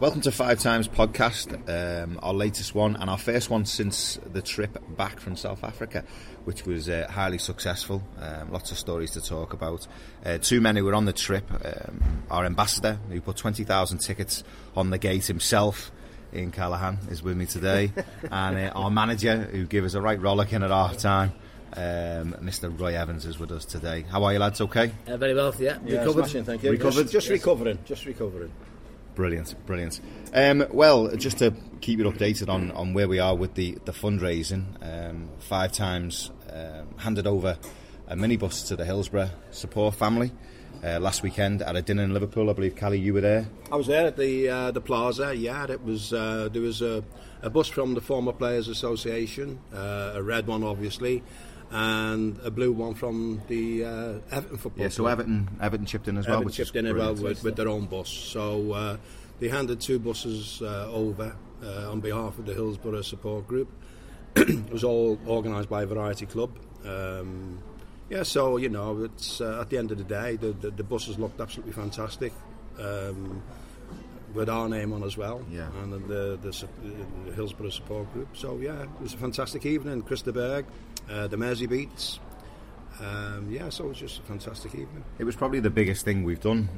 Welcome to Five Times Podcast, our latest one and our first one since the trip back from South Africa, which was highly successful. Lots of stories to talk about. Two men who were on the trip, our ambassador, who put 20,000 tickets on the gate himself, Ian Callaghan, is with me today, and our manager, who gave us a right rollicking at half time, Mr. Roy Evans, is with us today. How are you, lads? Okay? Very well, yeah. Recovered. Smashing, thank you. Recovered. Just yes. recovering. Brilliant. Well, just to keep you updated on where we are with the fundraising, Five Times handed over a minibus to the Hillsborough Support family last weekend at a dinner in Liverpool. I believe, Callie, you were there. I was there at the plaza, yeah. It was there was a bus from the former Players Association, a red one obviously, and a blue one from the Everton football club. Yeah, so Everton chipped in as well. Everton chipped in as well with their own bus. So they handed two buses over on behalf of the Hillsborough Support Group. It was all organised by Variety Club. Yeah, so, you know, it's at the end of the day, the buses looked absolutely fantastic, with our name on as well, yeah. And the Hillsborough Support Group. So, yeah, it was a fantastic evening. Chris de Berg, the Mersey Beats. Yeah, so it was just a fantastic evening. It was probably the biggest thing we've done,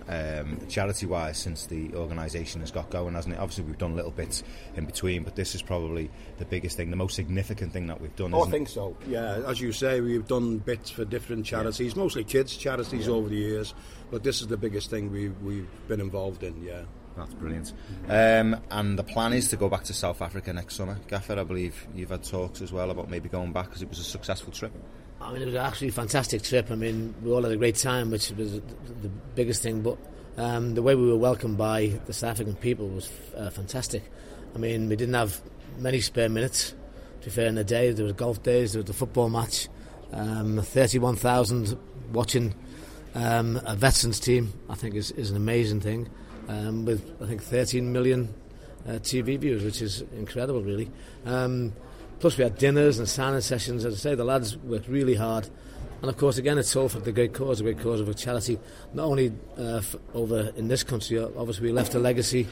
charity-wise, since the organisation has got going, hasn't it? Obviously, we've done little bits in between, but this is probably the biggest thing, the most significant thing that we've done, isn't it? Oh, I think so, yeah. As you say, we've done bits for different charities, yeah. Mostly kids' charities, yeah, over the years, but this is the biggest thing we've been involved in, yeah. That's brilliant. And the plan is to go back to South Africa next summer. Gaffer, I believe you've had talks as well about maybe going back because it was a successful trip. I mean, it was an absolutely fantastic trip. I mean, we all had a great time, which was the biggest thing. But the way we were welcomed by the South African people was fantastic. I mean, we didn't have many spare minutes, to be fair, in the day. There was golf days, there was the football match, 31,000 watching a veterans team, I think, is an amazing thing. With, I think, 13 million TV views, which is incredible, really. Plus we had dinners and signing sessions. As I say, the lads worked really hard, and of course again it's all for the great cause of a charity, not only over in this country. Obviously we left a legacy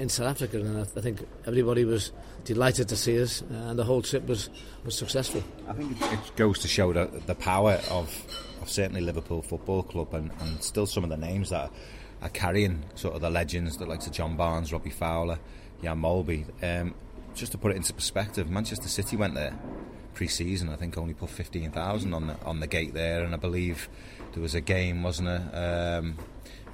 in South Africa, and I think everybody was delighted to see us, and the whole trip was successful. I think it goes to show the power of certainly Liverpool Football Club, and still some of the names that are carrying sort of the legends, the likes of John Barnes, Robbie Fowler, Jan Molby. Just to put it into perspective, Manchester City went there pre-season, I think only put 15,000 on the gate there, and I believe there was a game, wasn't there,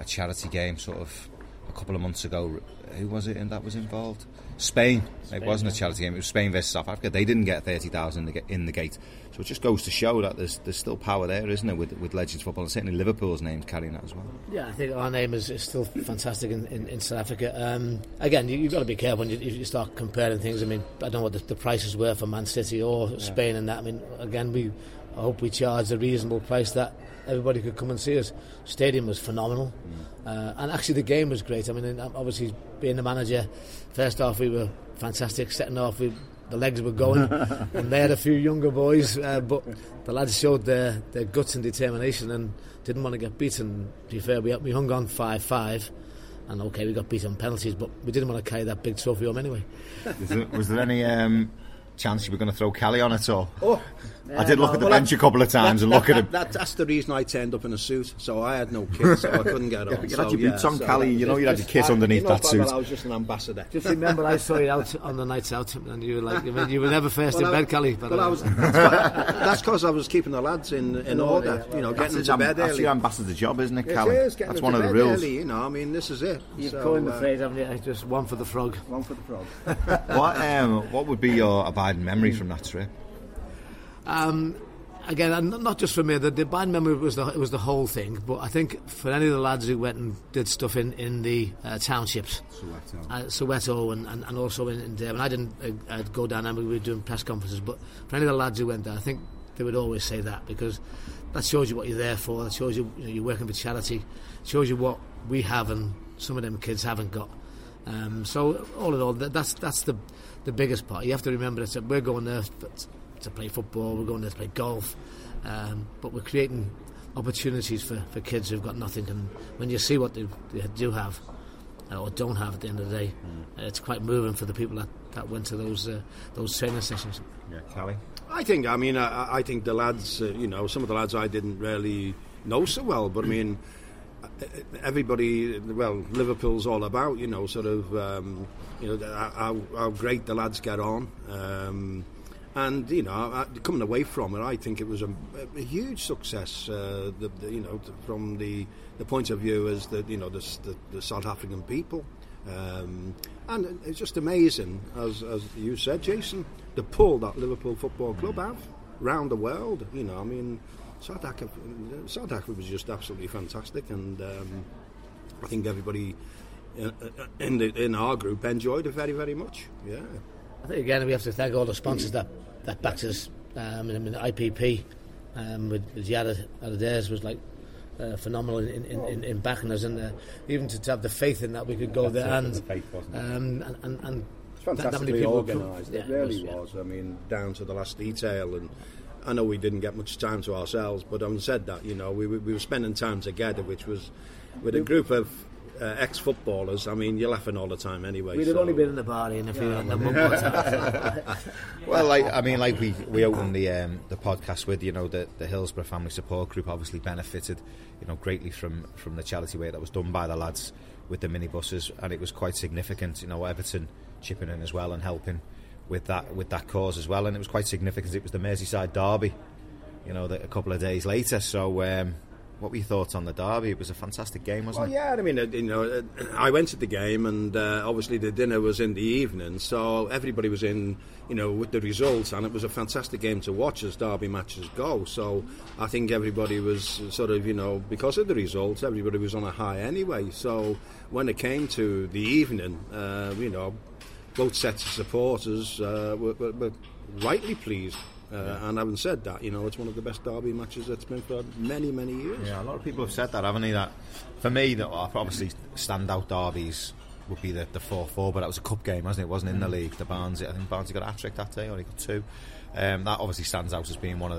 a charity game sort of a couple of months ago. Who was it that was involved? Spain. It wasn't a charity game, it was Spain versus South Africa. They didn't get 30,000 in the gate, so it just goes to show that there's still power there, isn't there, with Legends football, and certainly Liverpool's name's carrying that as well. Yeah, I think our name is still fantastic in South Africa. Again, you've got to be careful when you start comparing things. I mean, I don't know what the prices were for Man City or Spain and that. I mean, again, I hope we charged a reasonable price that everybody could come and see us. Stadium was phenomenal, and actually the game was great. I mean, obviously being the manager, first half we were fantastic, second half the legs were going, and they had a few younger boys, but the lads showed their guts and determination and didn't want to get beaten. To be fair, we hung on 5-5, and okay, we got beat on penalties, but we didn't want to carry that big trophy home anyway. Was there any chance you were going to throw Callie on at all? Oh, I did look at the bench a couple of times and look at him. That's the reason I turned up in a suit, so I had no kit, so I couldn't get on. You had your boots on, Callie, you had your kit underneath that suit. I was just an ambassador. Just remember, I saw you out on the nights out, and you were like, you were never first in bed, Callie. But that's because I was keeping the lads in order, getting into bed early. That's your ambassador job, isn't it, Callie? That's one of the rules. You know, I mean, this is it. You've coined the phrase, haven't you? Just one for the frog. What would be your abiding memory from that trip? again, and not just for me, the bad memory was the whole thing, but I think for any of the lads who went and did stuff in the townships, Soweto and also in Durban, I didn't I'd go down and we were doing press conferences, but for any of the lads who went there, I think they would always say that, because that shows you what you're there for, that shows you, you know, you're working for charity, it shows you what we have and some of them kids haven't got. So all in all, that's the biggest part. You have to remember that we're going there to play football, we're going there to play golf, but we're creating opportunities for kids who've got nothing, and when you see what they do have or don't have at the end of the day, it's quite moving for the people that went to those training sessions. Yeah, Callie? I think the lads, some of the lads I didn't really know so well, but I mean everybody, Liverpool's all about, how great the lads get on, and coming away from it, I think it was a huge success. From the point of view as the South African people, and it's just amazing, as you said, Jason, the pull that Liverpool Football Club have round the world. South Africa was just absolutely fantastic, and I think everybody in our group enjoyed it very, very much. Yeah, I think again we have to thank all the sponsors that backed us. IPP with Yara Adairs was phenomenal in backing us, and even to have the faith in that we could go there and it's fantastically organised. It really was. Yeah. I mean, down to the last detail, and I know we didn't get much time to ourselves, but having said that, we were spending time together, which was with a group of ex-footballers. I mean, you're laughing all the time anyway. We'd have only been in the bar in a few months. Well, we opened the podcast with, the Hillsborough Family Support Group obviously benefited, greatly from the charity work that was done by the lads with the minibuses, and it was quite significant. Everton chipping in as well and helping with that cause as well, and it was quite significant. It was the Merseyside derby, a couple of days later. So what were your thoughts on the derby? It was a fantastic game, wasn't it? Yeah, I mean, I went to the game, and obviously the dinner was in the evening, so everybody was in, with the results, and it was a fantastic game to watch as derby matches go. So I think everybody was sort of, because of the results, everybody was on a high anyway. So when it came to the evening, both sets of supporters were rightly pleased. And having said that, it's one of the best derby matches that's been for many, many years. Yeah, a lot of people have said that, haven't they? That for me, obviously standout derbies would be the 4-4, but that was a cup game, wasn't it? It wasn't in the league. The Barnes, I think Barnes got a hat-trick that day, or he got two. That obviously stands out as being one of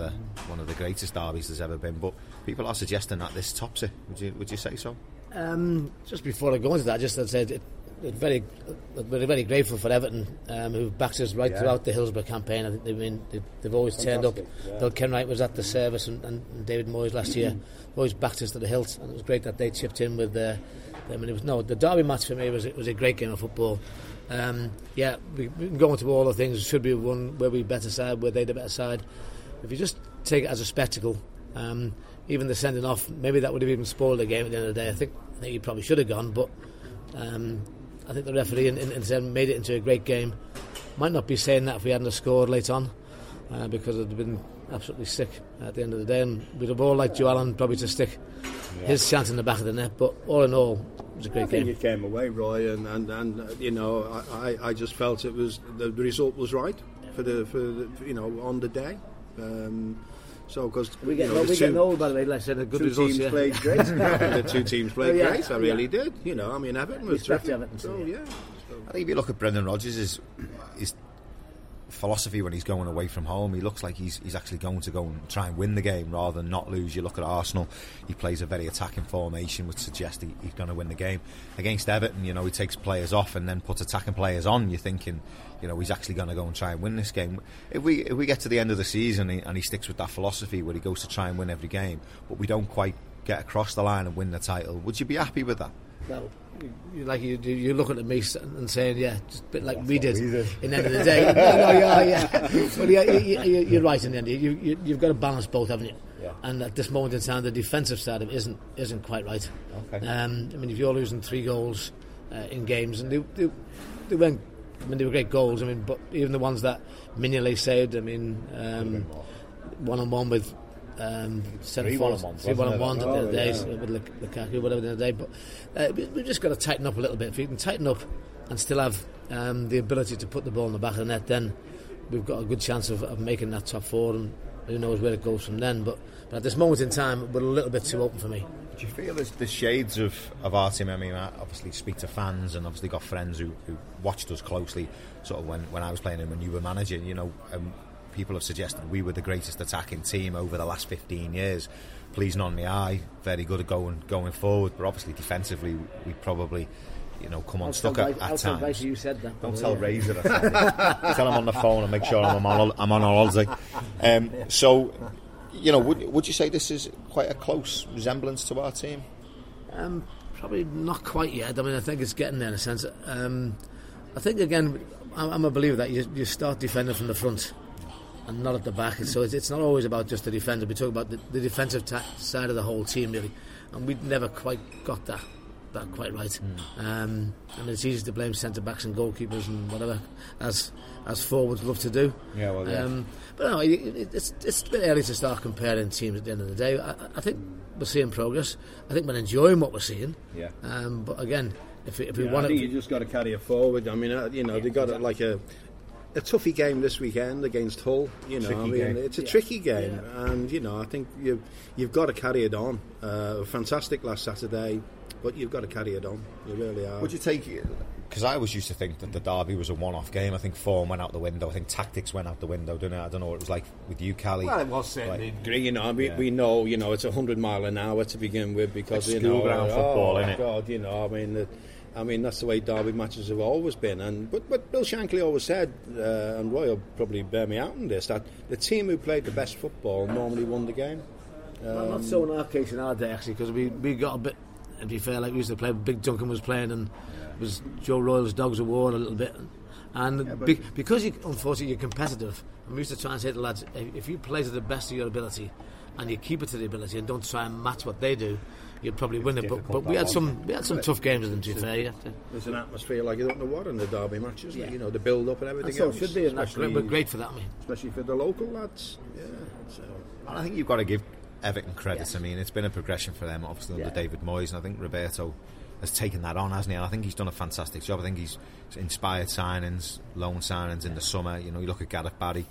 the greatest derbies there's ever been. But people are suggesting that this tops it. Would you say so? Just before I go into that, I'd say we're very grateful for Everton, who've backed us throughout the Hillsborough campaign. I think they've always turned up. Yeah. Bill Kenwright was at the service, and David Moyes last year always backed us to the hilt, and it was great that they chipped in with them. And the derby match for me was a great game of football. We can go into all the things. Should we have won? Were we better side? Were they the better side? If you just take it as a spectacle, even the sending off, maybe that would have even spoiled the game at the end of the day. I think you probably should have gone, but. I think the referee in made it into a great game. Might not be saying that if we hadn't scored late on, because it would have been absolutely sick at the end of the day, and we'd have all liked Joe Allen probably to stick his chance in the back of the net. But all in all, it was a great game. I think you came away, Roy, and I just felt it was the result was right for on the day. So, because we're getting old, by the way, let's say the good results. The two teams played great. I really did. Everton was terrific. Everton, I think if you look at Brendan Rodgers, his philosophy when he's going away from home, he looks like he's actually going to go and try and win the game rather than not lose. You look at Arsenal, he plays a very attacking formation, which suggests he's going to win the game. Against Everton, he takes players off and then puts attacking players on. You're thinking, he's actually going to go and try and win this game. If we get to the end of the season and he sticks with that philosophy where he goes to try and win every game, but we don't quite get across the line and win the title, would you be happy with that? No. You're looking at me and saying, just a bit like we did, in the end of the day. Well, you're right in the end. You've got to balance both, haven't you? Yeah. And at this moment in time, the defensive side of it isn't quite right. Okay. If you're losing 3 goals in games, and they went. They were great goals. But even the ones that Mignolet saved, one-on-one with centre forwards. 3-1-on-1s at the end of the day, with Lukaku, whatever the end of the day. But we've just got to tighten up a little bit. If you can tighten up and still have the ability to put the ball in the back of the net, then we've got a good chance of making that top four, and who knows where it goes from then. But at this moment in time, we're a little bit too open for me. Do you feel there's the shades of our team? I mean, I obviously speak to fans and obviously got friends who watched us closely sort of when I was playing and when you were managing, you know, people have suggested we were the greatest attacking team over the last 15 years. Pleasing on the eye, very good at going forward, but obviously defensively we probably... You know, come on, stuck at times. Tell Razor you said that. Don't tell Razor. Tell him on the phone and make sure I'm on holiday. So, you know, would you say this is quite a close resemblance to our team? Probably not quite yet. I mean, I think it's getting there in a sense. I think again, I'm a believer that you start defending from the front and not at the back. So it's not always about just the defender. We talk about the defensive side of the whole team really, and we never quite got that. That quite right. I mean, it's easy to blame centre backs and goalkeepers and whatever, as forwards love to do. Yeah, well, yeah. But no, it's a bit early to start comparing teams at the end of the day. I think we're seeing progress. I think we're enjoying what we're seeing. Yeah. But again, if we want, I think you just got to carry it forward. I mean, they got exactly. Like a toughy game this weekend against Hull. You know, it's a tricky game, and you know, I think you've got to carry it on. Fantastic last Saturday. But you've got to carry it on. You really are. Would you take it? Because I always used to think that the derby was a one-off game. I think form went out the window. I think tactics went out the window, didn't it? I don't know what it was like with you, Callie. Well, it was certainly. Like, you know, we know, you know, it's 100 mile an hour to begin with because, you know, football, innit? God, you know, I mean, that's the way derby matches have always been. And but Bill Shankly always said, and Roy will probably bear me out on this, that the team who played the best football normally won the game. Well, not so in our case in our day, actually, because we got a bit... To be fair, like we used to play, Big Duncan was playing, and it was Joe Royal's Dogs of War a little bit. And because unfortunately you're competitive, and we used to try and say to the lads, if you play to the best of your ability and you keep it to the ability and don't try and match what they do, you'd probably win it. But we had some tough games with them, to be fair. There's an atmosphere like you don't know what in the derby matches, you know, the build up and everything. And so else. It should be, and we're great for that, mate. Especially for the local lads. Yeah. So. And I think you've got to give Everton credits. Yes. I mean, it's been a progression for them, obviously, under David Moyes, and I think Roberto has taken that on, hasn't he? And I think he's done a fantastic job. I think he's inspired signings, loan signings in the summer. You know, you look at Gareth Barry,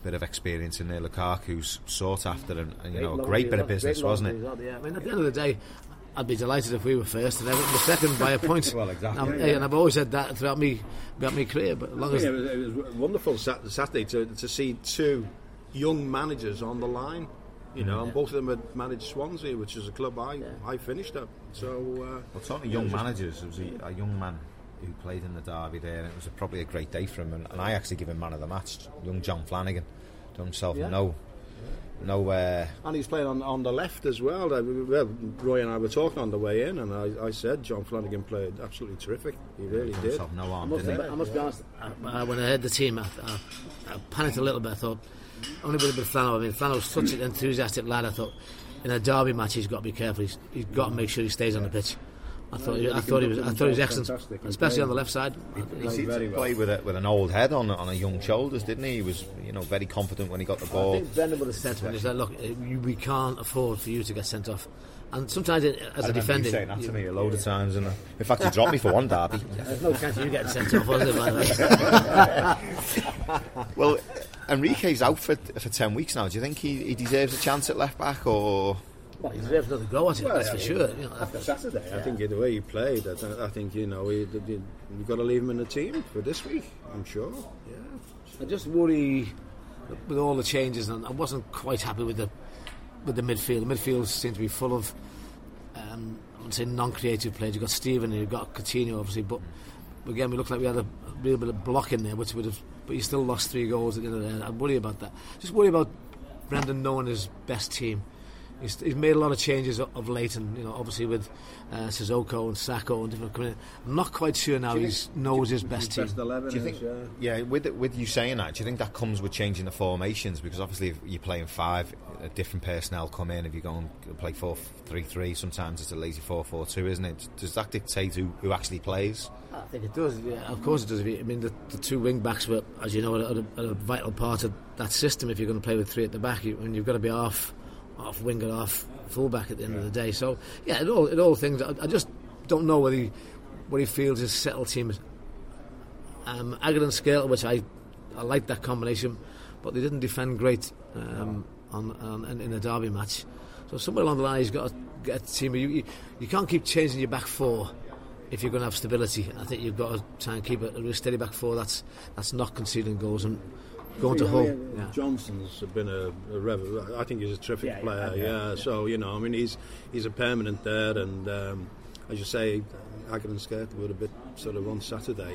a bit of experience in there, Lukaku's sought after, and you know, a great bit of business, wasn't it? I mean, at the end of the day, I'd be delighted if we were first and Everton were second by a point. Well, exactly. And I've always said that throughout my career. But it was wonderful Saturday to see two young managers on the line. You know, and both of them had managed Swansea, which is a club I finished at. So, talking of young managers, there was a young man who played in the derby there, and it was probably a great day for him. And I actually give him man of the match, young John Flanagan, to himself. And he's playing on the left as well. Roy and I were talking on the way in, and I said John Flanagan played absolutely terrific. He really did. No harm, I must be honest. When I heard the team, I panicked a little bit. I thought. Only with a bit of Flano. I mean, Flano's such an enthusiastic lad. I thought in a derby match he's got to be careful. He's got to make sure he stays on the pitch. I thought he was excellent, especially on the left side. He seemed to play with an old head on a young shoulders, didn't he? He was, you know, very confident when he got the ball. I think Brendan would have said to him, he said, "Look, we can't afford for you to get sent off." And sometimes, as a defender, saying that to me a load of times, and in fact, he dropped me for one derby. There's no chance of you getting sent off, was there? By the way, well. Enrique's out for 10 weeks now. Do you think he deserves a chance at left back, or? Well, he deserves another go at it. That's for sure. You know, after Saturday, I think the way he played, I think you know you've got to leave him in the team for this week. I'm sure. Yeah. I just worry with all the changes, and I wasn't quite happy with the midfield. The midfield seemed to be full of I would say non-creative players. You've got Steven, you've got Coutinho, obviously, but again, we looked like we had a real bit of block in there, which would have. But you still lost 3 goals at the end of the day. I worry about that. Just worry about Brendan knowing his best team. He's made a lot of changes of late, and you know, obviously with Sissoko and Sakho and different coming in. I'm not quite sure now he knows his best team. Best 11 with you saying that, do you think that comes with changing the formations? Because obviously, if you're playing five, a different personnel come in. If you go and play 4-3-3, sometimes it's a lazy 4-4-2, isn't it? Does that dictate who actually plays? I think it does. Yeah, of course it does. I mean, the two wing backs were, as you know, are a vital part of that system. If you're going to play with three at the back, and you've got to be off winger, off fullback at the end of the day. So yeah, it all things. I just don't know where he feels his settled team is. Agger and Skrtel, which I like that combination, but they didn't defend great in a derby match. So somewhere along the line, he's got to get a team. You can't keep changing your back four if you're going to have stability. I think you've got to try and keep a steady back four that's not conceding goals and going to Hull. Yeah. Johnson's been I think he's a terrific player. Yeah. So you know, I mean, he's a permanent there, and as you say, Agger and Skrtel were a bit sort of on Saturday.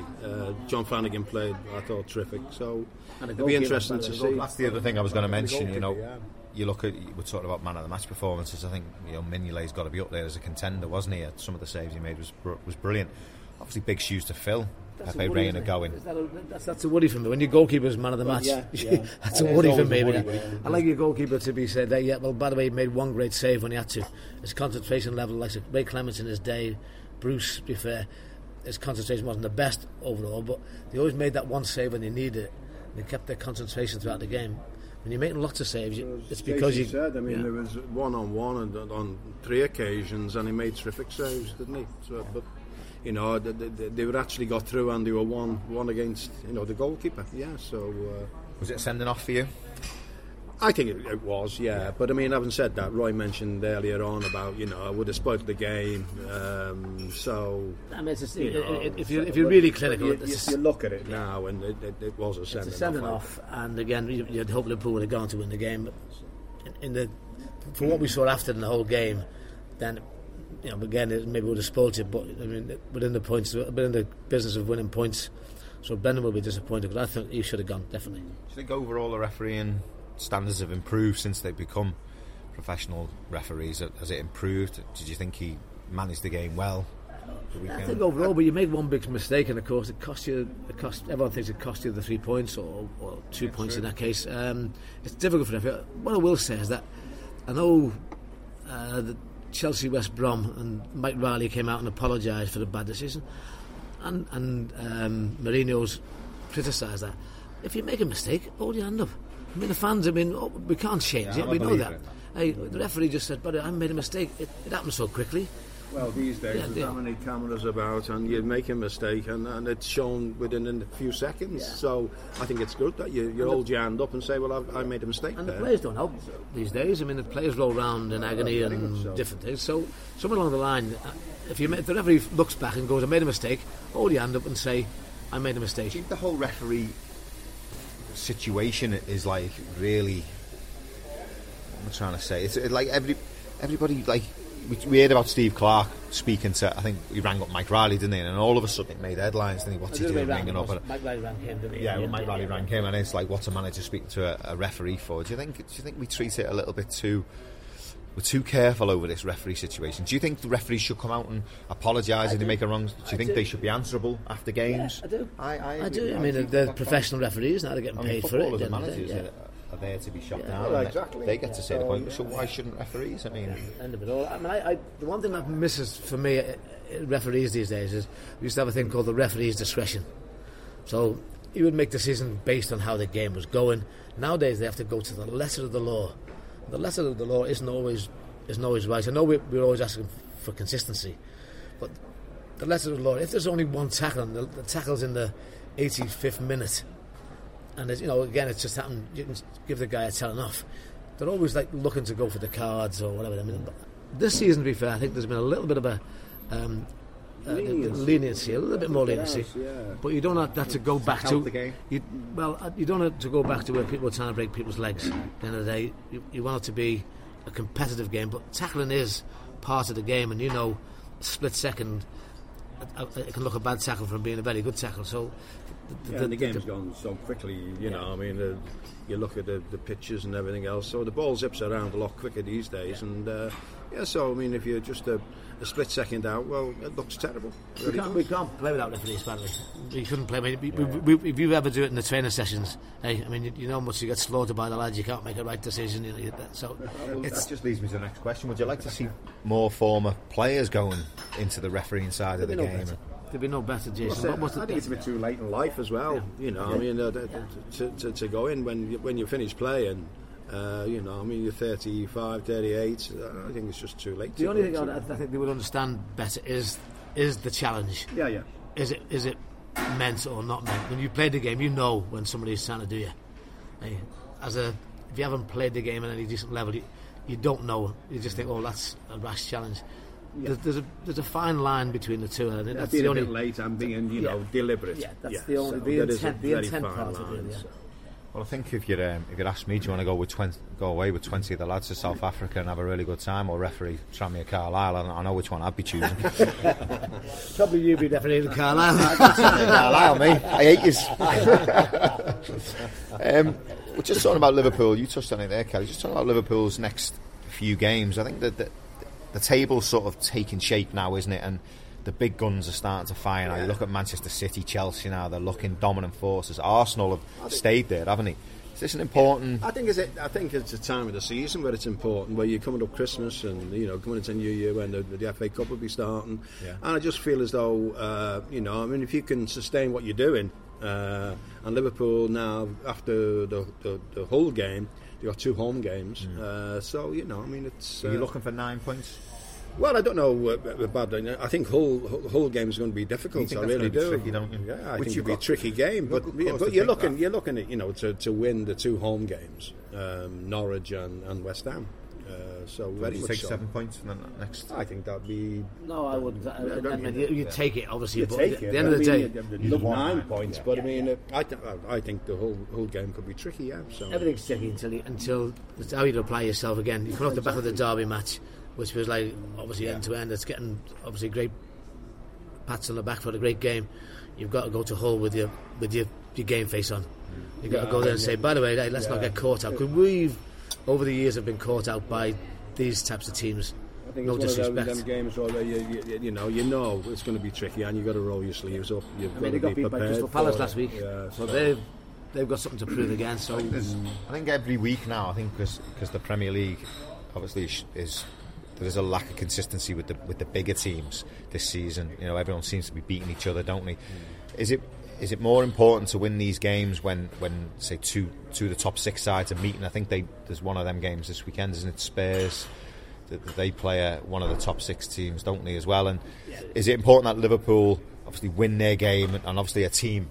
John Flanagan played, I thought, terrific. So it'll be interesting to see. That's the other thing I was going to mention. You know, you look at, we're talking about man of the match performances. I think, you know, Mignolet's got to be up there as a contender, wasn't he? Some of the saves he made was brilliant. Obviously, big shoes to fill. Pepe Reina going. That's a worry for me. When your goalkeeper's man of the match, that's a worry for me. I like your goalkeeper to be said, yeah, well, by the way, he made one great save when he had to. His concentration level, like Ray Clements in his day, Bruce, to be fair, his concentration wasn't the best overall, but they always made that one save when they needed it. They kept their concentration throughout the game. When you're making lots of saves, it's because you said, I mean, there was one-on-one and on three occasions, and he made terrific saves, didn't he? So, but you know, they were actually got through, and they were one against, you know, the goalkeeper. Yeah, so was it sending off for you? I think it was, yeah. But I mean, having said that, Roy mentioned earlier on about, you know, I would have spoiled the game. So I mean, if you're really clinical, you look at it now, and it was a sending off. It's a sending off, and again, you'd hope Liverpool would have gone to win the game. But from what we saw after in the whole game, then, you know, again, maybe we'll have spoiled it, but I mean, within the business of winning points. So Brendan will be disappointed, because I think he should have gone, definitely. Do you think overall the refereeing standards have improved since they've become professional referees? Has it improved? Did you think he managed the game well? I think overall, but you made one big mistake, and of course it cost you. Everyone thinks it cost you the 3 points or 2 points in that case. It's difficult for referee. What I will say is that I know the Chelsea West Brom and Mike Riley came out and apologised for the bad decision, and Mourinho's criticised that. If you make a mistake, hold your hand up. I mean, the fans, we can't change it, we know that. Hey, the referee just said, but I made a mistake, it happened so quickly. Well, these days there's that many cameras about, and you make a mistake and it's shown within a few seconds. Yeah. So I think it's good that you hold your hand up and say, well, I made a mistake and there. The players don't help these days. I mean, the players roll around in agony and different things. So somewhere along the line, if the referee looks back and goes, I made a mistake, hold your hand up and say, I made a mistake. Do you think the whole referee situation is like really, I'm trying to say, it's like everybody, like we heard about Steve Clark speaking to, I think he rang up Mike Riley, didn't he, and all of a sudden it made headlines, didn't he, what's he doing ringing up, and Mike Riley rang him, didn't he? Mike Riley rang him, and it's like, what's a manager speaking to a referee for? Do you think we treat it a little bit too, we're too careful over this referee situation? Do you think the referees should come out and apologise if they make a wrong? Do you think they should be answerable after games? Yeah, I do. I do. I mean, they're professional referees, now they're getting paid for it. Footballers and managers are there to be shot down. Yeah, exactly. They get to say the point. So why shouldn't referees? I mean, end of it all. I mean, the one thing that misses for me, referees these days, is we used to have a thing called the referee's discretion. So he would make decisions based on how the game was going. Nowadays they have to go to the letter of the law. The letter of the law isn't always right. I know we're always asking for consistency, but the letter of the law, if there's only one tackle and the tackle's in the 85th minute, and you know, again, it's just happened, you can give the guy a telling off. They're always like looking to go for the cards or whatever. I mean, but this season, to be fair, I think there's been a little bit of a little bit more leniency, but you don't have that to go back to. The game. You don't have to go back to where people are trying to break people's legs. At the end of the day, you want it to be a competitive game, but tackling is part of the game, and you know, split second, it can look a bad tackle from being a very good tackle. So the game's gone so quickly, you know. I mean, you look at the pitches and everything else. So the ball zips around a lot quicker these days, So I mean, if you're just a split second out, well, it looks terrible. We can't play without referees, badly. We shouldn't play. We, if you ever do it in the training sessions, I mean, you know, once you get slaughtered by the lads, you can't make a right decision. That just leads me to the next question. Would you like to see more former players going into the refereeing side of the game? There'd be no better, Jason. I think it's a bit too late in life as well. Yeah. You know, yeah. I mean, to go in when you finish playing. You know, I mean, you're 35, 38. I think it's just too late. The only thing I think they would understand better is the challenge. Yeah, yeah. Is it meant or not meant? When you play the game, you know when somebody's trying to do you. If you haven't played the game at any decent level, you don't know. You just think, oh, that's a rash challenge. Yeah. There's a fine line between the two, and I think that's the only. Being late and being, deliberate. Yeah, that's the only. So the intent part of it. Yeah. So. Well, I think if you'd asked me, do you want to go away with 20 of the lads to South Africa and have a really good time, or referee Tranmere Carlisle? I know which one I'd be choosing. Probably you'd be refereeing Carlisle. Carlisle, me. I hate you. We're just talking about Liverpool. You touched on it there, Kelly. Just talking about Liverpool's next few games. I think that the table's sort of taking shape now, isn't it? And the big guns are starting to fire now. You look at Manchester City, Chelsea now, they're looking dominant forces. Arsenal have stayed there, haven't they? Is this an important... I think it's a time of the season where it's important, where you're coming up Christmas and, coming into New Year when the FA Cup will be starting. Yeah. And I just feel as though, I mean, if you can sustain what you're doing, and Liverpool now, after the Hull game, you've got two home games. Mm. I mean, it's... Are you looking for 9 points? Well, I don't know about that. I think Hull game is going to be difficult. I really do. Tricky, don't you? Yeah, I think it'll be a tricky game. But you're looking at to win the two home games, Norwich and West Ham. So very much. Take 7 points from the next. I think that'd be. No, I would. You take it, obviously. At the end of the day, you'd 9 points. Yeah. But I mean, I think the whole game could be tricky. Yeah. So everything's tricky until it's how you apply yourself again. You come off the back of the derby match, which was like obviously end to end. It's getting obviously great pats on the back for the great game. You've got to go to Hull with your game face on. You've got to go there and say, by the way, let's not get caught out. Because we've over the years have been caught out by these types of teams. I think no disrespect. It's one of those games where you know it's going to be tricky, and you've got to roll your sleeves up. They got beat by Crystal Palace last week, so they've got something to prove again. So I think every week now, because the Premier League obviously is. There's a lack of consistency with the bigger teams this season. You know, everyone seems to be beating each other, don't they? Mm. Is it more important to win these games when say two of the top six sides are meeting? I think there's one of them games this weekend, isn't it? Spurs, they play one of the top six teams, don't they, as well? And is it important that Liverpool obviously win their game and obviously a team?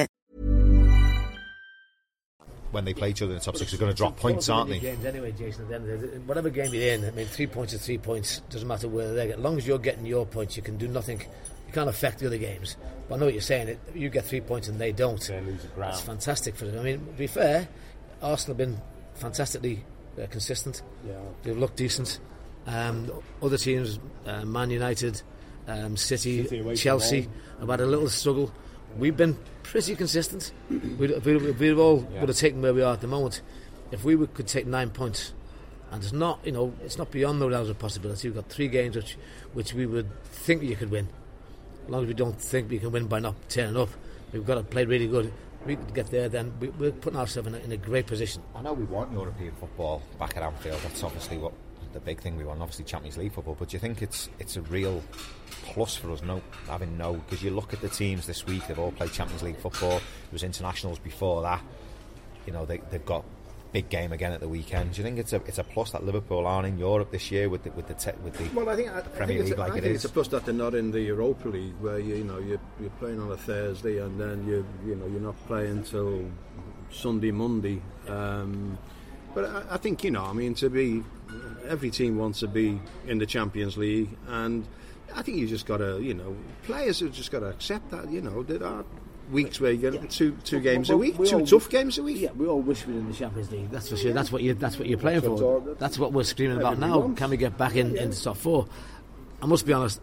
When they play each other in the top six, they're going to drop points, aren't they? Games anyway, Jason. At the end of the day, whatever game you're in, I mean, 3 points or 3 points, doesn't matter where they get. As long as you're getting your points, you can do nothing. You can't affect the other games. But I know what you're saying. You get 3 points and they don't. They lose the ground. That's fantastic for them. I mean, to be fair, Arsenal have been fantastically consistent. Yeah. They've looked decent. Other teams, Man United, City Chelsea, have had a little struggle. We've been pretty consistent. We all would have taken where we are at the moment. If we could take 9 points And it's not, you know, it's not beyond the realms of possibility. We've got three games which we would think you could win. As long as we don't think we can win by not turning up, we've got to play really good. We could get there, then we're putting ourselves in a great position. I know we want European football back at Anfield. That's obviously what the big thing we want. Obviously Champions League football. But do you think it's a real plus for us? No, because you look at the teams this week. They've all played Champions League football. There was internationals before that. You know, they've got big game again at the weekend. Do you think it's a plus that Liverpool aren't in Europe this year with the well, I think Premier League like it is? I think it's a plus that they're not in the Europa League, where you're playing on a Thursday and then you're not playing till Sunday, Monday. But I think every team wants to be in the Champions League, and I think you just got to players have just got to accept that there are weeks where you get two tough games a week. Yeah, we all wish we were in the Champions League. That's for sure. Yeah. That's what you're playing for. That's what we're screaming about now. Wants. Can we get back in the top four? I must be honest.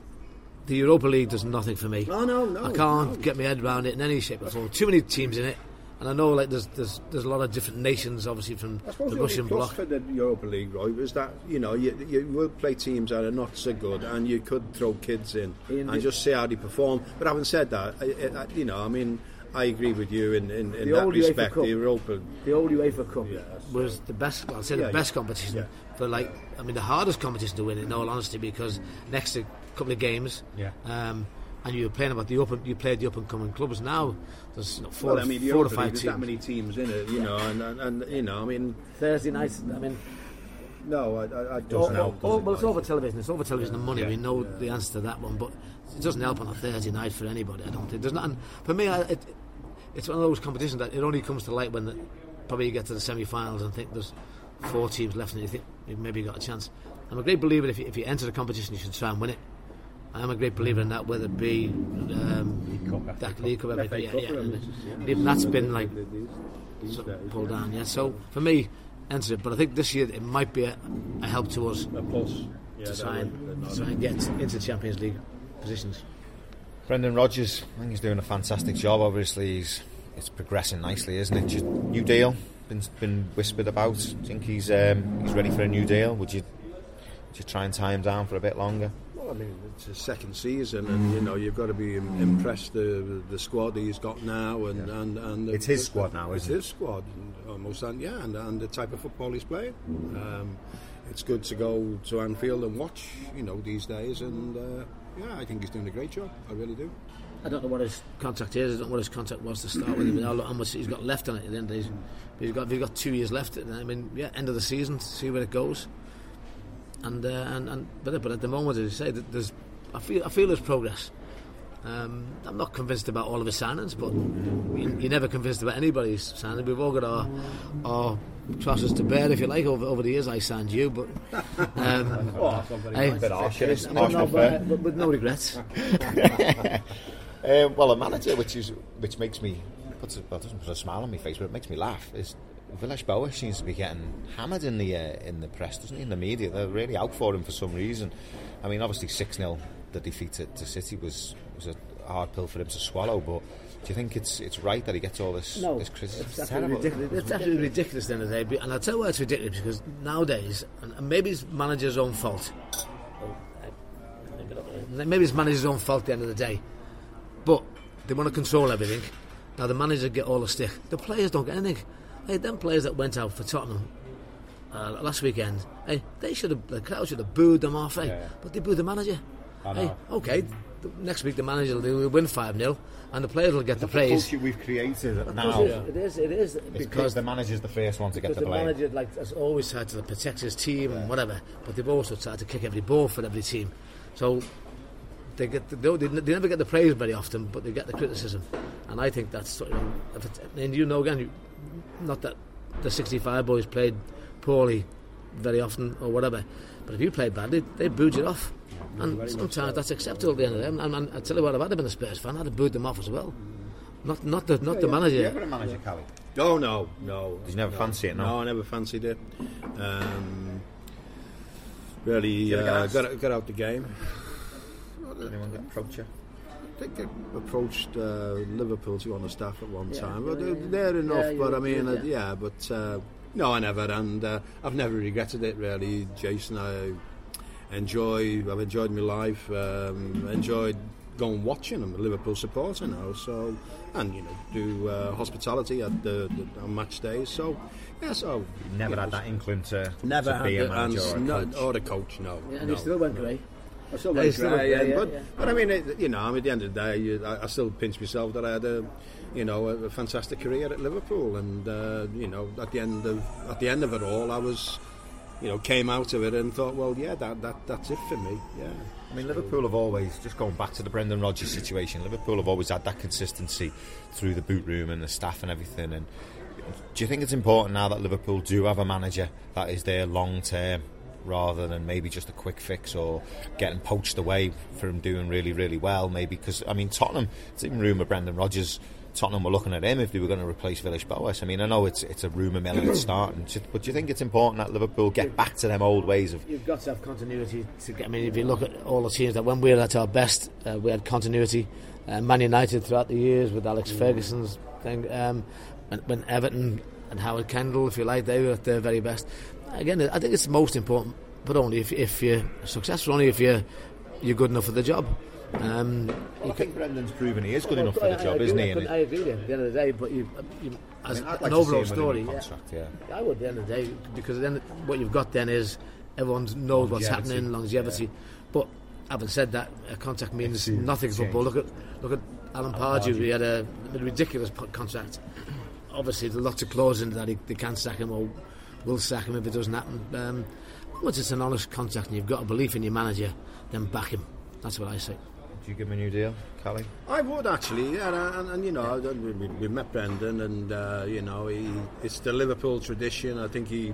The Europa League does nothing for me. No. I can't get my head around it in any shape or form. Too many teams in it, and I know there's a lot of different nations, obviously from the Russian bloc. For the Europa League, Roy, was that you will play teams that are not so good, and you could throw kids in and just see how they perform. But having said that, I agree with you in that respect. The old UEFA Cup was the best. I'll say the best competition, but the hardest competition to win, in all honesty, because next to a couple of games, and you were playing about you played the up and coming clubs. Now there's four or five teams. There's that many teams in it, Thursday nights. No, I don't know. Well, it's over television. It's over television and money. We know the answer to that one, but it doesn't help on a Thursday night for anybody. I don't think. There's nothing for me. It's one of those competitions that it only comes to light when probably you get to the semi-finals and think there's four teams left, and you think you've maybe got a chance. I'm a great believer if you enter the competition, you should try and win it. I'm a great believer in that, whether it be League Cup, even that's been pulled down. Yeah, so for me, enter it. But I think this year it might be a help to us, a plus to try and get into Champions League positions. Brendan Rodgers, I think he's doing a fantastic job. Obviously, it's progressing nicely, isn't it? Just new deal been whispered about. I think he's ready for a new deal. Would you try and tie him down for a bit longer? It's his second season, and you've got to be impressed the squad that he's got now, and it's his squad now, isn't it? It's his squad, almost, and the type of football he's playing. It's good to go to Anfield and watch, these days, and I think he's doing a great job. I really do. I don't know what his contract is. I don't know what his contract was to start with. How much he's got left on it at the end of the season. We've got 2 years left. End of the season, see where it goes. But at the moment, as you say, I feel there's progress. I'm not convinced about all of his signings, but you're never convinced about anybody's signing. We've all got our crosses to bear, if you like. Over the years, I signed you, but with no regrets. A manager which makes me doesn't put a smile on my face, but it makes me laugh. Is Villas-Boas seems to be getting hammered in the press, doesn't he? In the media, they're really out for him for some reason. I mean, obviously 6-0, the defeat to City was a hard pill for him to swallow. But do you think it's right that he gets all this criticism? It's absolutely ridiculous. It's absolutely ridiculous at the end of the day. And I'll tell you why it's ridiculous, because nowadays, and maybe it's manager's own fault. Maybe it's manager's own fault at the end of the day. But they want to control everything. Now the manager get all the stick. The players don't get anything. Hey, them players that went out for Tottenham last weekend, the crowd should have booed them off, but they booed the manager. Next week the manager will win 5-0, and the players will get the praise. Culture we've created now. It is. It's because the manager's the first one to get the blame. The manager has always tried to protect his team and whatever, but they've also tried to kick every ball for every team. So they never get the praise very often, but they get the criticism, and I think that's not that the 65 boys played poorly very often or whatever, but if you play badly, they booed you off, and sometimes that's acceptable at the end of them. And I tell you what, if I'd have been a Spurs fan, I'd have booed them off as well. Not the manager. You ever a manager, Cally? Oh no. Did you never fancy it? No, I never fancied it. Really got out the game. Anyone get approach you? I think they approached Liverpool to go on the staff at one time. They're enough, but No, I never, and I've never regretted it, really, Jason. I've enjoyed my life, enjoyed going watching. I'm a Liverpool supporter now, so, and you know, do hospitality at the on match days. So, yeah, so never had that inkling to never to be a manager or a coach. No, yeah, and no, you still went grey. I still went grey, but I mean, at the end of the day, I still pinch myself that I had a fantastic career at Liverpool, and at the end of it all, I was. Came out of it and thought, well, yeah, that's it for me. Yeah, I mean, Liverpool have always, just going back to the Brendan Rodgers situation, Liverpool have always had that consistency through the boot room and the staff and everything. And do you think it's important now that Liverpool do have a manager that is there long term, rather than maybe just a quick fix or getting poached away from doing really, really well? Maybe because, I mean, Tottenham, it's even rumour Brendan Rodgers. Tottenham were looking at him if they were going to replace Villas-Boas. I mean, I know it's a rumour mill at starting, but do you think it's important that Liverpool get back to them old ways of? You've got to have continuity. If you look at all the teams that when we were at our best, we had continuity. Man United throughout the years with Alex Ferguson's thing, when Everton and Howard Kendall, if you like, they were at their very best. Again, I think it's most important, but only if you're successful, only if you're good enough for the job. I think Brendan's proven he is good enough for the job, isn't he? I agree with you at the end of the day, but as an overall story, I would at the end of the day, because then what you've got then is everyone knows what's happening, longevity. Yeah. But having said that, a contract means nothing for football. Look at Alan Pardew. He had a ridiculous contract. Obviously, there's lots of clauses in that they can sack him or will sack him if it doesn't happen. Once it's an honest contract and you've got a belief in your manager, then back him. That's what I say. You give him a new deal, Callie? I would actually, yeah. And we met Brendan, and it's the Liverpool tradition. I think he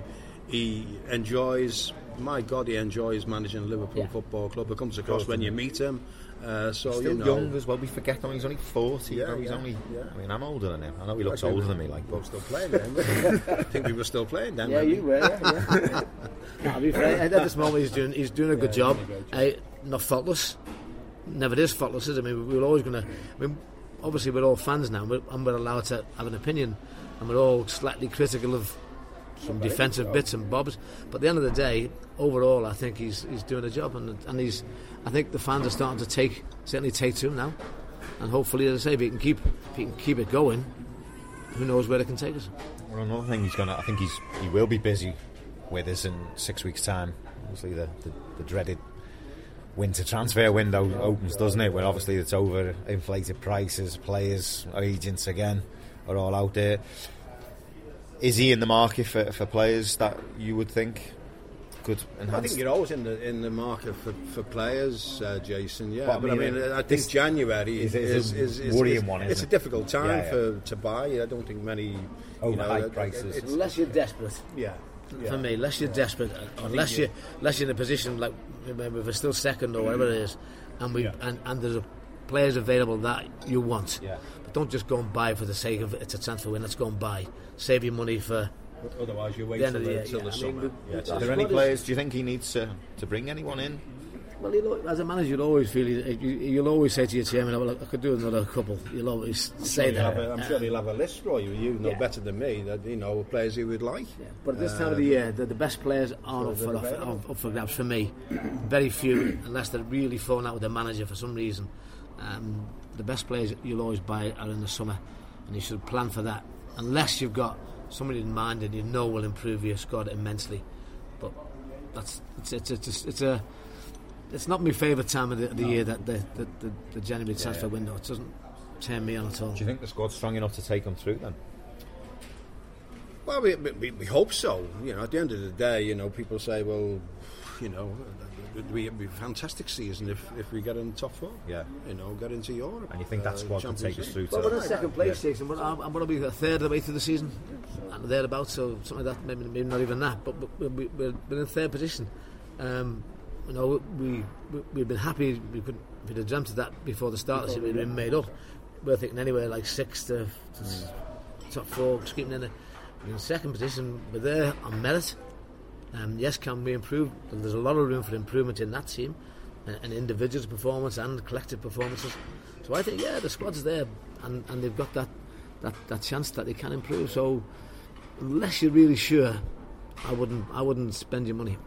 enjoys. My God, he enjoys managing Liverpool Football Club. It comes across when you meet him. So he's still young as well. We forget that he's only 40. Yeah, he's only. Yeah. I mean, I'm older than him. I know he looks older than me. Like, but still playing then. I think we were still playing then. Yeah, you were. At this moment, he's doing a good job. Not faultless. Never is faultless, is it? I mean, we're always going to. I mean, obviously, we're all fans now, and we're allowed to have an opinion, and we're all slightly critical of some defensive bits and bobs. But at the end of the day, overall, I think he's doing a job, and he's. I think the fans are starting to take to him now, and hopefully, as I say, if he can keep it going, who knows where it can take us. Well, another thing he will be busy with us in 6 weeks' time. Obviously, the dreaded winter transfer window opens, doesn't it, where obviously it's over inflated prices, players, agents again are all out there. Is he in the market for players that you would think could enhance? I think you're always in the market for players, Jason, yeah, but I think January is a worrying one, isn't it? It's a difficult time to buy. I don't think many high prices, unless you're desperate. For me, unless you're desperate, or unless you're in a position like if we're still second or whatever it is, and there's players available that you want. Yeah. But don't just go and buy for the sake of it's a transfer window. Let's go and buy. Save your money for. Otherwise, you wait until the summer. Are there any players? Do you think he needs to bring anyone in? Well, as a manager, you'll always feel. You'll always say to your chairman, "Well, I could do another couple." You'll always say that. I'm sure he'll have a list for you. You know better than me that players he would like. Yeah. But at this time of the year, the best players are up for grabs for me. Very few, unless they're really falling out with their manager for some reason. The best players you'll always buy are in the summer, and you should plan for that. Unless you've got somebody in mind and will improve your squad immensely. But it's not my favourite time of the year, that the January transfer window. It doesn't turn me on at all. Do you think the squad's strong enough to take them through then? Well, we hope so. At the end of the day, people say, well, it'd be a fantastic season if we get in the top four. Yeah. Get into Europe. And you think that squad can take us through? Well, we're in second place, Jason. I'm going to be a third of the way through the season, and thereabouts. So something like that, maybe not even that. But we're in third position. We've been happy. If we'd have dreamt of that before the start, it would have been made up. We're thinking anywhere like sixth to top four, just keeping in second position. We're there on merit. Yes, can we improve? And there's a lot of room for improvement in that team, and individuals' performance and collective performances. So I think the squad's there, and they've got that chance that they can improve. So unless you're really sure, I wouldn't spend your money.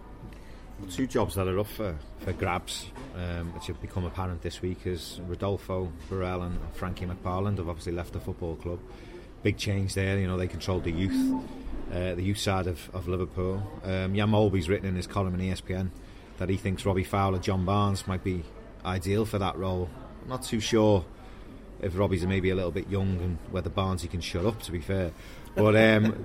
Two jobs that are up for grabs, which have become apparent this week, is Rodolfo Burrell and Frankie McParland have obviously left the football club. Big change there, you know, they controlled the youth side of Liverpool. Jan Molby's written in his column in ESPN that he thinks Robbie Fowler, John Barnes might be ideal for that role. I'm not too sure if Robbie's maybe a little bit young and whether Barnes he can shut up, to be fair. But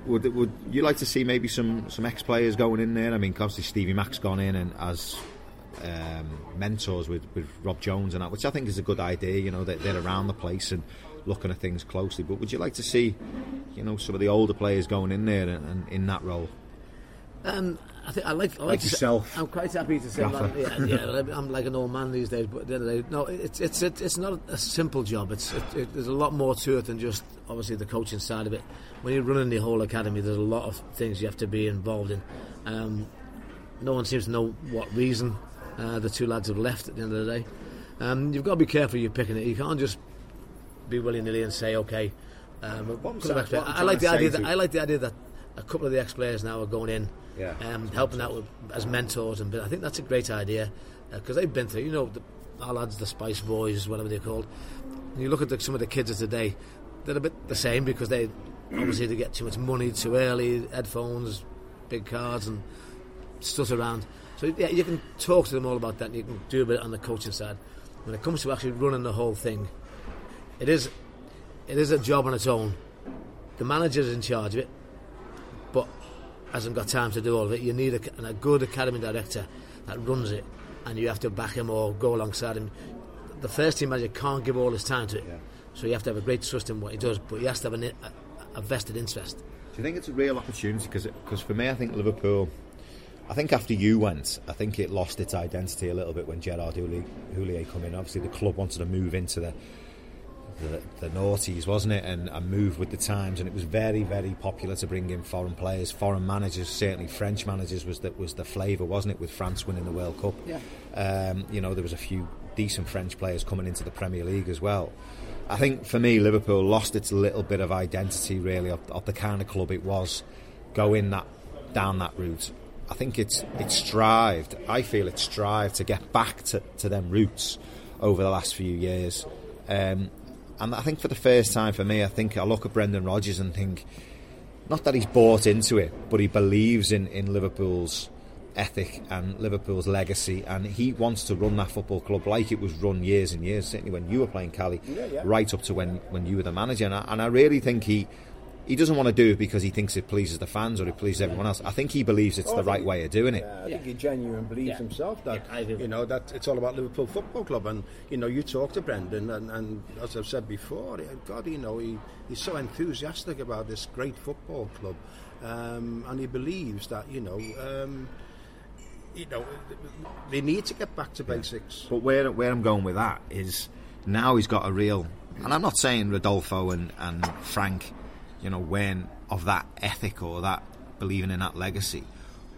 would you like to see maybe some ex-players going in there? I mean, obviously Stevie Mack's gone in and as mentors with Rob Jones and that, which I think is a good idea, you know, that they're around the place and looking at things closely. But would you like to see, you know, some of the older players going in there and in that role? I like yourself. I'm quite happy to say that. Yeah, I'm like an old man these days. But no, it's not a simple job. There's a lot more to it than just obviously the coaching side of it. When you're running the whole academy, there's a lot of things you have to be involved in. No one seems to know what reason the two lads have left at the end of the day. You've got to be careful you're picking it. You can't just be willy-nilly and say, okay. I like the idea that a couple of the ex-players now are going in, helping out as mentors, and I think that's a great idea because they've been through, you know, our lads, the Spice Boys, whatever they're called. And you look at some of the kids of today; they're a bit the same because they obviously they get too much money too early, headphones, big cards, and stuff around. So yeah, you can talk to them all about that, and you can do a bit on the coaching side. When it comes to actually running the whole thing, it is a job on its own. The manager's in charge of it, but hasn't got time to do all of it. You need a good academy director that runs it, and you have to back him or go alongside him. The first team manager can't give all his time to it, so you have to have a great trust in what he does, but he has to have a vested interest. Do you think it's a real opportunity? Because for me, I think Liverpool, I think after you went, I think it lost its identity a little bit when Gerard Houllier came in. Obviously the club wanted to move into the noughties, wasn't it, and a move with the times, and it was very, very popular to bring in foreign players, foreign managers, certainly French managers was the flavour, wasn't it, with France winning the World Cup. You know, there was a few decent French players coming into the Premier League as well. I think for me Liverpool lost its little bit of identity really of the kind of club it was going down that route. I think it strived to get back to them roots over the last few years. And I think for the first time for me, I think I look at Brendan Rodgers and think, not that he's bought into it, but he believes in Liverpool's ethic and Liverpool's legacy, and he wants to run that football club like it was run years and years, certainly when you were playing Cali, right up to when you were the manager. And I really think he doesn't want to do it because he thinks it pleases the fans or it pleases everyone else. I think he believes it's the right way of doing it. I think he genuinely believes himself that, you know, that it's all about Liverpool Football Club. And, you know, you talk to Brendan and as I've said before, God, you know, he's so enthusiastic about this great football club. And he believes that, you know, they need to get back to basics. But where I'm going with that is now he's got a real... And I'm not saying Rodolfo and Frank... you know, when of that ethic or that believing in that legacy,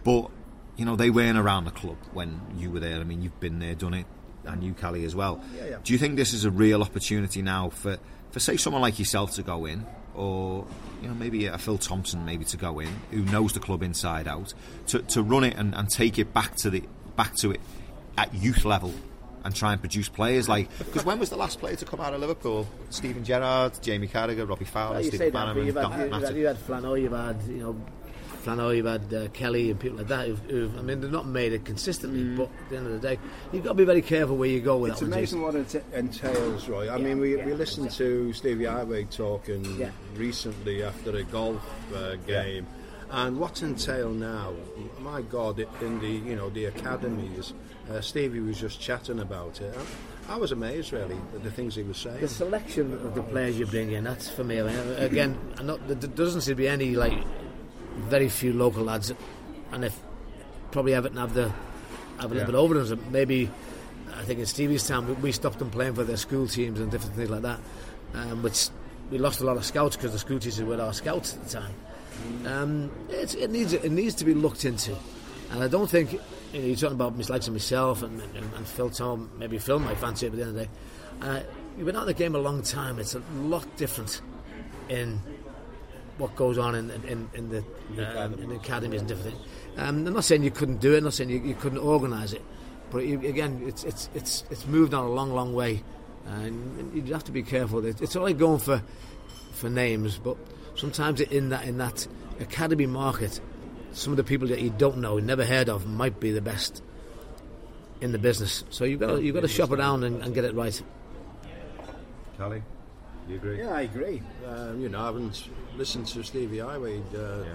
but you know they weren't around the club when you were there. I mean, you've been there, done it, and you, Cali, as well. Do you think this is a real opportunity now for say someone like yourself to go in, or you know maybe a Phil Thompson maybe to go in who knows the club inside out to run it and take it back to it at youth level? And try and produce players like... Because when was the last player to come out of Liverpool? Steven Gerrard, Jamie Carragher, Robbie Fowler, Steve Bannerman... You've had Flano, you've had Kelly and people like that who've... I mean, they've not made it consistently, but at the end of the day, you've got to be very careful where you go with that. It's amazing what it entails, Roy. I mean, we listened to Stevie Heighway talking recently after a golf game, and what's entailed now, my God, in the, you know, the academies... Stevie was just chatting about it. I was amazed, really, at the things he was saying. The selection of the players you bring in, that's for me. I mean, again, there doesn't seem to be any, like, very few local lads, and if probably Everton have a little bit over them, so maybe, I think in Stevie's time, we stopped them playing for their school teams and different things like that, which we lost a lot of scouts because the school teachers were our scouts at the time. It needs to be looked into, and I don't think... You know, you're talking about mislikes of myself and Phil Tom, maybe Phil might fancy it at the end of the day. You've been out of the game a long time. It's a lot different in what goes on in the academies and different things. I'm not saying you couldn't do it. I'm not saying you couldn't organise it. But again, it's moved on a long way, and you have to be careful. It's all right going for names, but sometimes in that academy market, some of the people that you don't know, never heard of, might be the best in the business. So you've got to shop around and get it right. Callie, do you agree? Yeah, I agree. I haven't listened to Stevie Heighway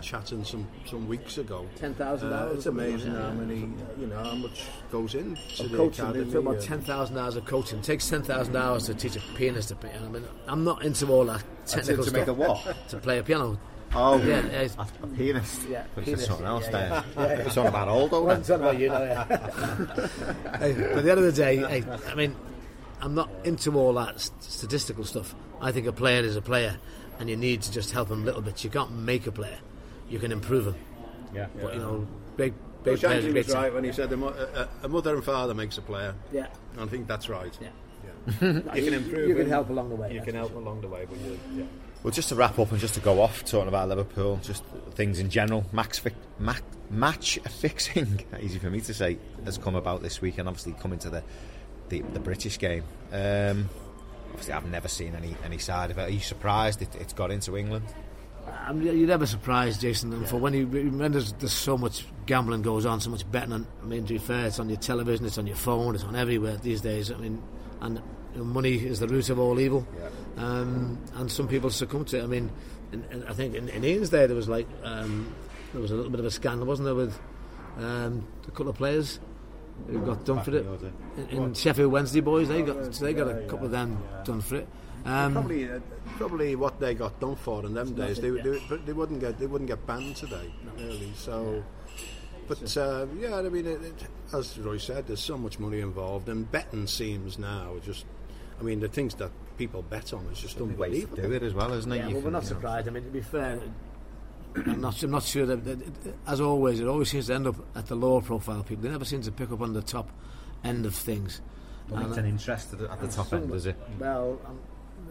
chatting some weeks ago. 10,000 hours. It's amazing how many, how much goes in to the academy. It's about 10,000 hours of coaching. It takes 10,000 hours to teach a pianist to play. I mean, I'm not into all that technical stuff. To make a what? To play a piano. Oh, yeah, a pianist. Yeah, but it's something else there. Yeah. It's on about old, though. It's on about you. But the end of the day, I'm not into all that statistical stuff. I think a player is a player, and you need to just help him a little bit. You can't make a player; you can improve him. Yeah, but big players. Shankly was right when he said a mother and father makes a player. Yeah, and I think that's right. Yeah, yeah. You can improve. You can help along the way. You can help along the way, but you. Yeah. Well, just to wrap up and just to go off talking about Liverpool, just things in general, match fixing, easy for me to say, has come about this week, and obviously coming to the British game. Obviously, I've never seen any side of it. Are you surprised it's got into England? You're never surprised, Jason. And for when you remember, there's so much gambling goes on, so much betting. To be fair, it's on your television, it's on your phone, it's on everywhere these days. And money is the root of all evil, and some people succumb to it. I think in Ian's day there was there was a little bit of a scandal, wasn't there, with a couple of players who got done for it in Sheffield Wednesday boys. They got a couple of them done for it. Probably what they got done for in them days, they wouldn't get banned today, really. So. Yeah. But as Roy said, there's so much money involved, and betting seems now just. The things that people bet on is just unbelievable. They do it as well, isn't it? Yeah, we're not surprised. To be fair, I'm not sure that as always, it always seems to end up at the lower profile people. They never seem to pick up on the top end of things. But it's an interest at the top end, is it? Well,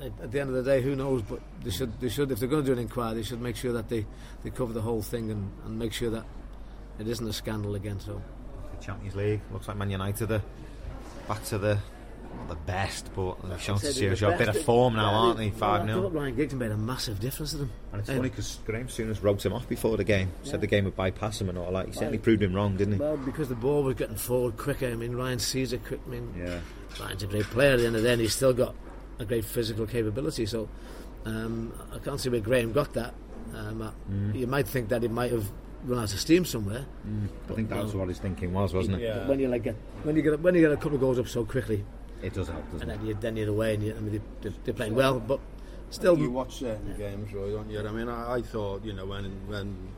at the end of the day, who knows? But they should, if they're going to do an inquiry, they should make sure that they cover the whole thing and make sure that. It isn't a scandal again, so. The Champions League, looks like Man United are back to the best, but they've shown to see a bit of form now, aren't they? 5-0. I thought Ryan Giggs made a massive difference to them. And it's funny because Graham Souness wrote him off before the game, said the game would bypass him and all that. He certainly proved him wrong, didn't he? Well, because the ball was getting forward quicker. Ryan sees it quick. Ryan's a great player at the end of the day, and he's still got a great physical capability, so I can't see where Graham got that. You might think that it might have run out of steam somewhere. I think that was what his thinking was, wasn't it? Yeah. When you get a couple of goals up so quickly, it does help, doesn't it? And then you're away, and they're playing well, but still. You watch certain games, Roy, don't you? I thought when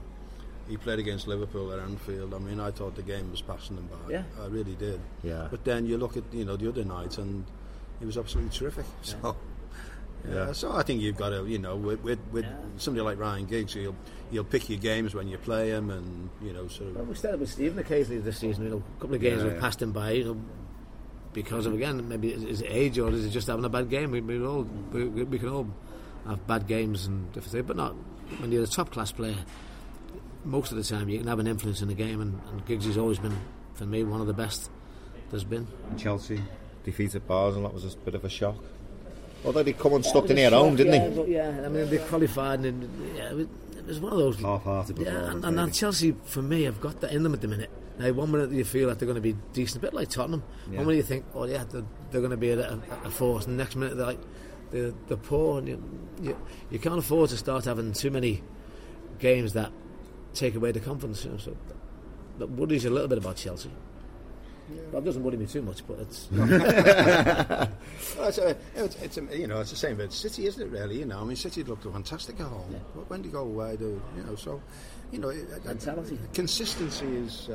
he played against Liverpool at Anfield, I thought the game was passing them by. Yeah. I really did. Yeah. But then you look at the other night, and he was absolutely terrific. Yeah. So. Yeah, so I think you've got to, with somebody like Ryan Giggs, he'll pick your games when you play him, and sort of. Well, we started with Steven occasionally this season. A couple of games we've passed him by, because of maybe his age, or is it just having a bad game? We can all have bad games and different things, but not when you're a top class player. Most of the time, you can have an influence in the game, and Giggs has always been, for me, one of the best there's been. And Chelsea defeated Barnes, and that was a bit of a shock. Although they come unstuck in their own, didn't they? Yeah, they qualified, and it was one of those half-hearted. Yeah, and Chelsea, for me, have got that in them at the minute. Now, 1 minute you feel that they're going to be decent, a bit like Tottenham. Yeah. 1 minute you think, they're going to be a force, and the next minute they're like they're poor, and you can't afford to start having too many games that take away the confidence. So that worries you a little bit about Chelsea. Well, it doesn't worry me too much, but it's. It's the same with City, isn't it? Really, City looked fantastic at home. Yeah. When they go away, mentality. Consistency has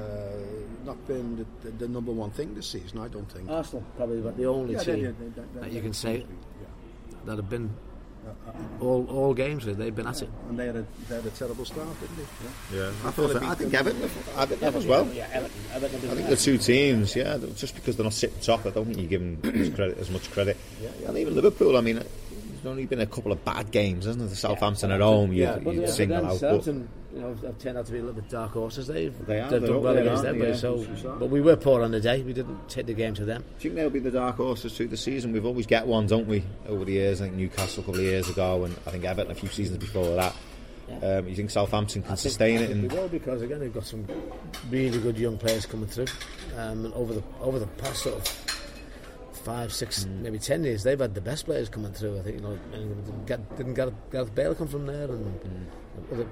not been the number one thing this season. I don't think Arsenal probably about the only team that you can say that have been all games. They've been at it, and they had a terrible start, didn't they? Yeah. I think Everton as well. Yeah, Everton. I think the two teams, just because they're not sitting top, I don't think you give them as much credit. And even Liverpool, only been a couple of bad games, hasn't it? The Southampton at home, you'd single out. Southampton, have turned out to be a little bit dark horses. They've done well against them, but we were poor on the day. We didn't take the game to them. Do you think they'll be the dark horses through the season? We've always get one, don't we? Over the years, I think Newcastle a couple of years ago, and I think Everton a few seasons before that. Yeah. You think Southampton can sustain it? And well, because again, we've got some really good young players coming through, and over the past sort of 5, 6, maybe 10 years, they've had the best players coming through. I think didn't Gareth Bale come from there, and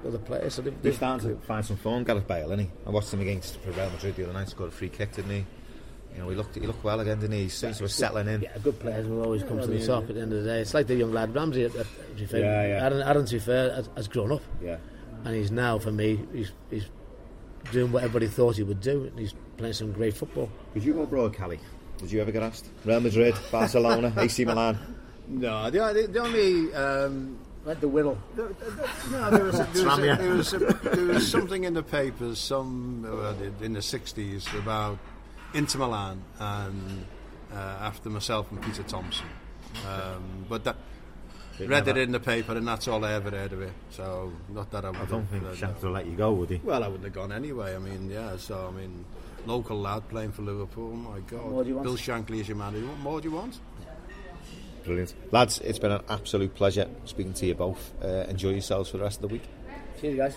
other players? So they're starting to find some form. Gareth Bale, isn't he? I watched him against Real Madrid the other night. Scored a free kick, didn't he? He looked well again, didn't he? He seems to be settling in. Yeah, good players will always come to the top at the end of the day. It's like the young lad Ramsey. Aaron, to be fair, has grown up. Yeah. And he's now, for me, he's doing what everybody thought he would do, and he's playing some great football. Did you go abroad, Cally? Did you ever get asked? Real Madrid, Barcelona, AC Milan? No, the only... like the Whittle. No, there was something in the papers, in the 60s, about Inter Milan, and after myself and Peter Thompson, but that read it in the paper, and that's all I ever heard of it. So not that I don't think Shankly will let you go, would he? Well, I wouldn't have gone anyway. Local lad playing for Liverpool. My God, Bill Shankly is your man. What more do you want? Brilliant, lads. It's been an absolute pleasure speaking to you both. Enjoy yourselves for the rest of the week. See you guys.